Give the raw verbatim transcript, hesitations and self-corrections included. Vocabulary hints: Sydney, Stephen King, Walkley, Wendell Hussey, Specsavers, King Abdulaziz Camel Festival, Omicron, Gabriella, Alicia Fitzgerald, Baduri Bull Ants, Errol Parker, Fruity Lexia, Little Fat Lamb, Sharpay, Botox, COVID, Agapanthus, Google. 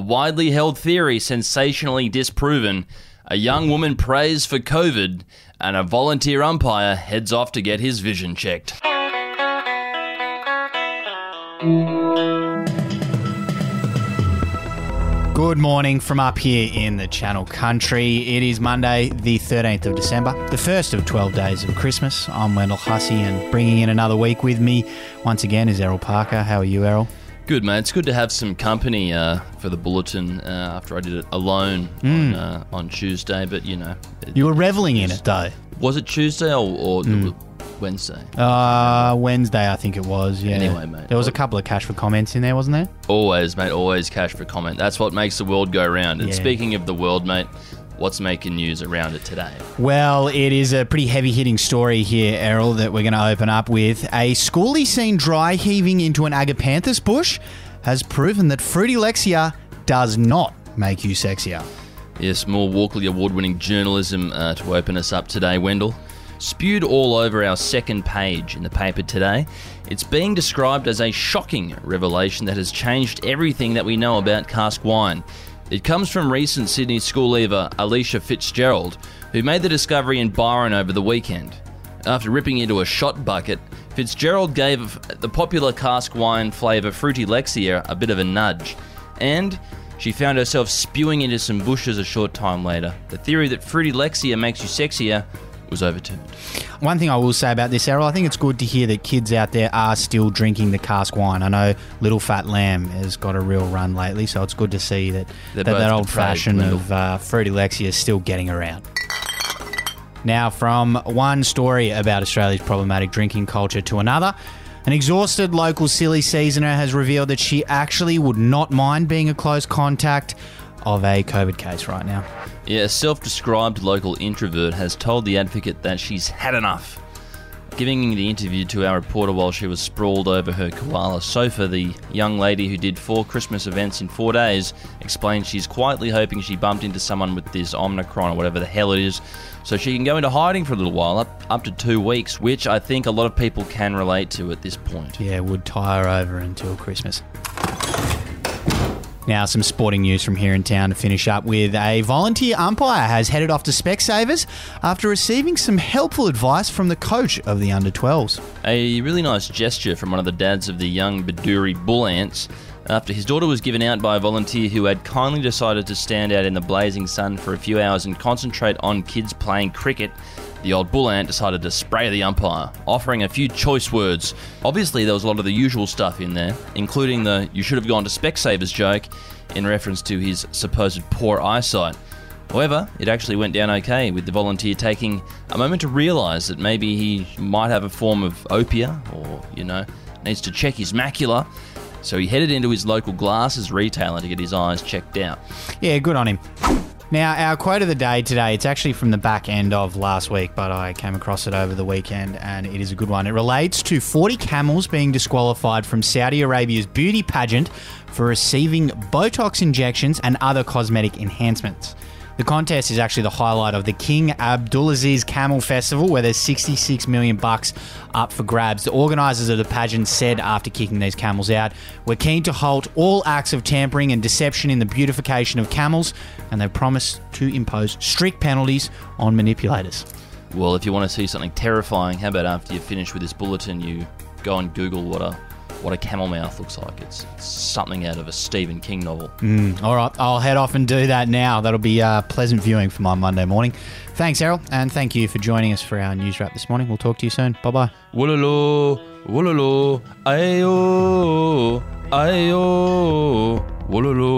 a widely held theory sensationally disproven, a young woman prays for COVID, and a volunteer umpire heads off to get his vision checked. Good morning from up here in the Channel Country. It is Monday, the thirteenth of December, the first of twelve days of Christmas. I'm Wendell Hussey, and bringing in another week with me once again is Errol Parker. How are you, Errol? Good, mate. It's good to have some company uh, for the bulletin uh, after I did it alone mm. on, uh, on Tuesday, but, you know... It, you were reveling in it, though. Was it Tuesday or... or mm. Wednesday. Uh, Wednesday, I think it was, yeah. Anyway, mate. There was a couple of cash for comments in there, wasn't there? Always, mate, always cash for comment. That's what makes the world go round. And yeah. Speaking of the world, mate, what's making news around it today? Well, it is a pretty heavy-hitting story here, Errol, that we're going to open up with. A schoolie seen dry heaving into an agapanthus bush has proven that Fruity Lexia does not make you sexier. Yes, more Walkley award-winning journalism uh, to open us up today, Wendell. Spewed all over our second page in the paper today, it's being described as a shocking revelation that has changed everything that we know about cask wine. It comes from recent Sydney school leaver Alicia Fitzgerald, who made the discovery in Byron over the weekend. After ripping into a shot bucket, Fitzgerald gave the popular cask wine flavour Fruity Lexia a bit of a nudge, and she found herself spewing into some bushes a short time later. The theory that Fruity Lexia makes you sexier was overturned. One thing I will say about this, Errol, I think it's good to hear that kids out there are still drinking the cask wine. I know Little Fat Lamb has got a real run lately, so it's good to see that that, that old fashion of uh, Fruity Lexia is still getting around. Now, from one story about Australia's problematic drinking culture to another, an exhausted local silly seasoner has revealed that she actually would not mind being a close contact of a COVID case right now. Yeah, a self-described local introvert has told The Advocate that she's had enough. Giving the interview to our reporter while she was sprawled over her koala sofa, the young lady who did four Christmas events in four days explained she's quietly hoping she bumped into someone with this Omicron or whatever the hell it is, so she can go into hiding for a little while, up, up to two weeks, which I think a lot of people can relate to at this point. Yeah, would tie her over until Christmas. Now, some sporting news from here in town to finish up with. A volunteer umpire has headed off to Specsavers after receiving some helpful advice from the coach of the under twelves. A really nice gesture from one of the dads of the young Baduri Bull Ants after his daughter was given out by a volunteer who had kindly decided to stand out in the blazing sun for a few hours and concentrate on kids playing cricket. The old bull ant decided to spray the umpire, offering a few choice words. Obviously, there was a lot of the usual stuff in there, including the "you should have gone to Specsavers" joke in reference to his supposed poor eyesight. However, it actually went down okay, with the volunteer taking a moment to realise that maybe he might have a form of opia or, you know, needs to check his macula. So he headed into his local glasses retailer to get his eyes checked out. Yeah, good on him. Now, our quote of the day today, it's actually from the back end of last week, but I came across it over the weekend, and it is a good one. It relates to forty camels being disqualified from Saudi Arabia's beauty pageant for receiving Botox injections and other cosmetic enhancements. The contest is actually the highlight of the King Abdulaziz Camel Festival, where there's sixty-six million bucks up for grabs. The organisers of the pageant said after kicking these camels out, "We're keen to halt all acts of tampering and deception in the beautification of camels," and they promised to impose strict penalties on manipulators. Well, if you want to see something terrifying, how about after you finish with this bulletin, you go and Google what a what a camel mouth looks like. It's something out of a Stephen King novel. Mm, all right, I'll head off and do that now. That'll be uh, pleasant viewing for my Monday morning. Thanks, Errol, and thank you for joining us for our news wrap this morning. We'll talk to you soon. Bye-bye. Woololo, woololo, ayo, ayo, woololo.